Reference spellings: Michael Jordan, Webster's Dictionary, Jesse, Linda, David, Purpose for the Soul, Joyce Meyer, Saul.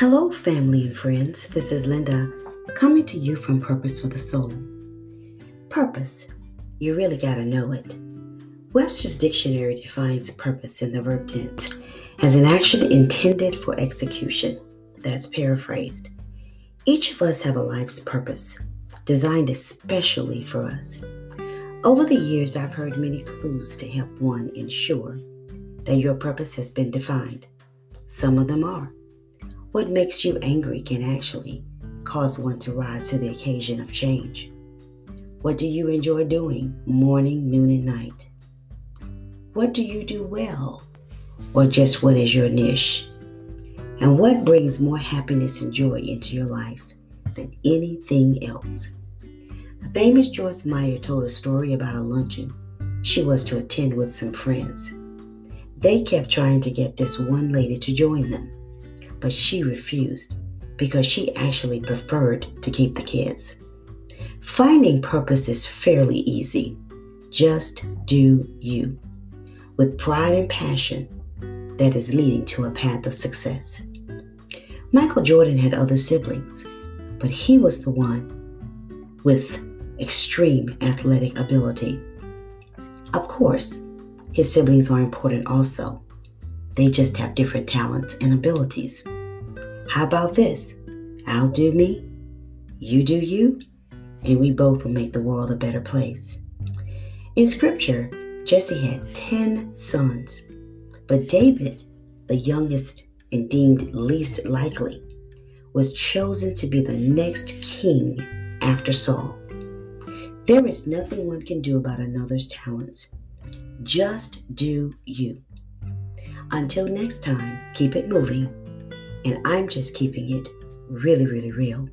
Hello, family and friends. This is Linda, coming to you from Purpose for the Soul. Purpose, you really gotta know it. Webster's Dictionary defines purpose in the verb tense as an action intended for execution. That's paraphrased. Each of us have a life's purpose, designed especially for us. Over the years, I've heard many clues to help one ensure that your purpose has been defined. Some of them are: what makes you angry can actually cause one to rise to the occasion of change. What do you enjoy doing morning, noon, and night? What do you do well? Or just what is your niche? And what brings more happiness and joy into your life than anything else? The famous Joyce Meyer told a story about a luncheon she was to attend with some friends. They kept trying to get this one lady to join them, but she refused because she actually preferred to keep the kids. Finding purpose is fairly easy. Just do you, with pride and passion that is leading to a path of success. Michael Jordan had other siblings, but he was the one with extreme athletic ability. Of course, his siblings are important also. They just have different talents and abilities. How about this? I'll do me, you do you, and we both will make the world a better place. In scripture, Jesse had 10 sons, but David, the youngest and deemed least likely, was chosen to be the next king after Saul. There is nothing one can do about another's talents. Just do you. Until next time, keep it moving, and I'm just keeping it really, really real.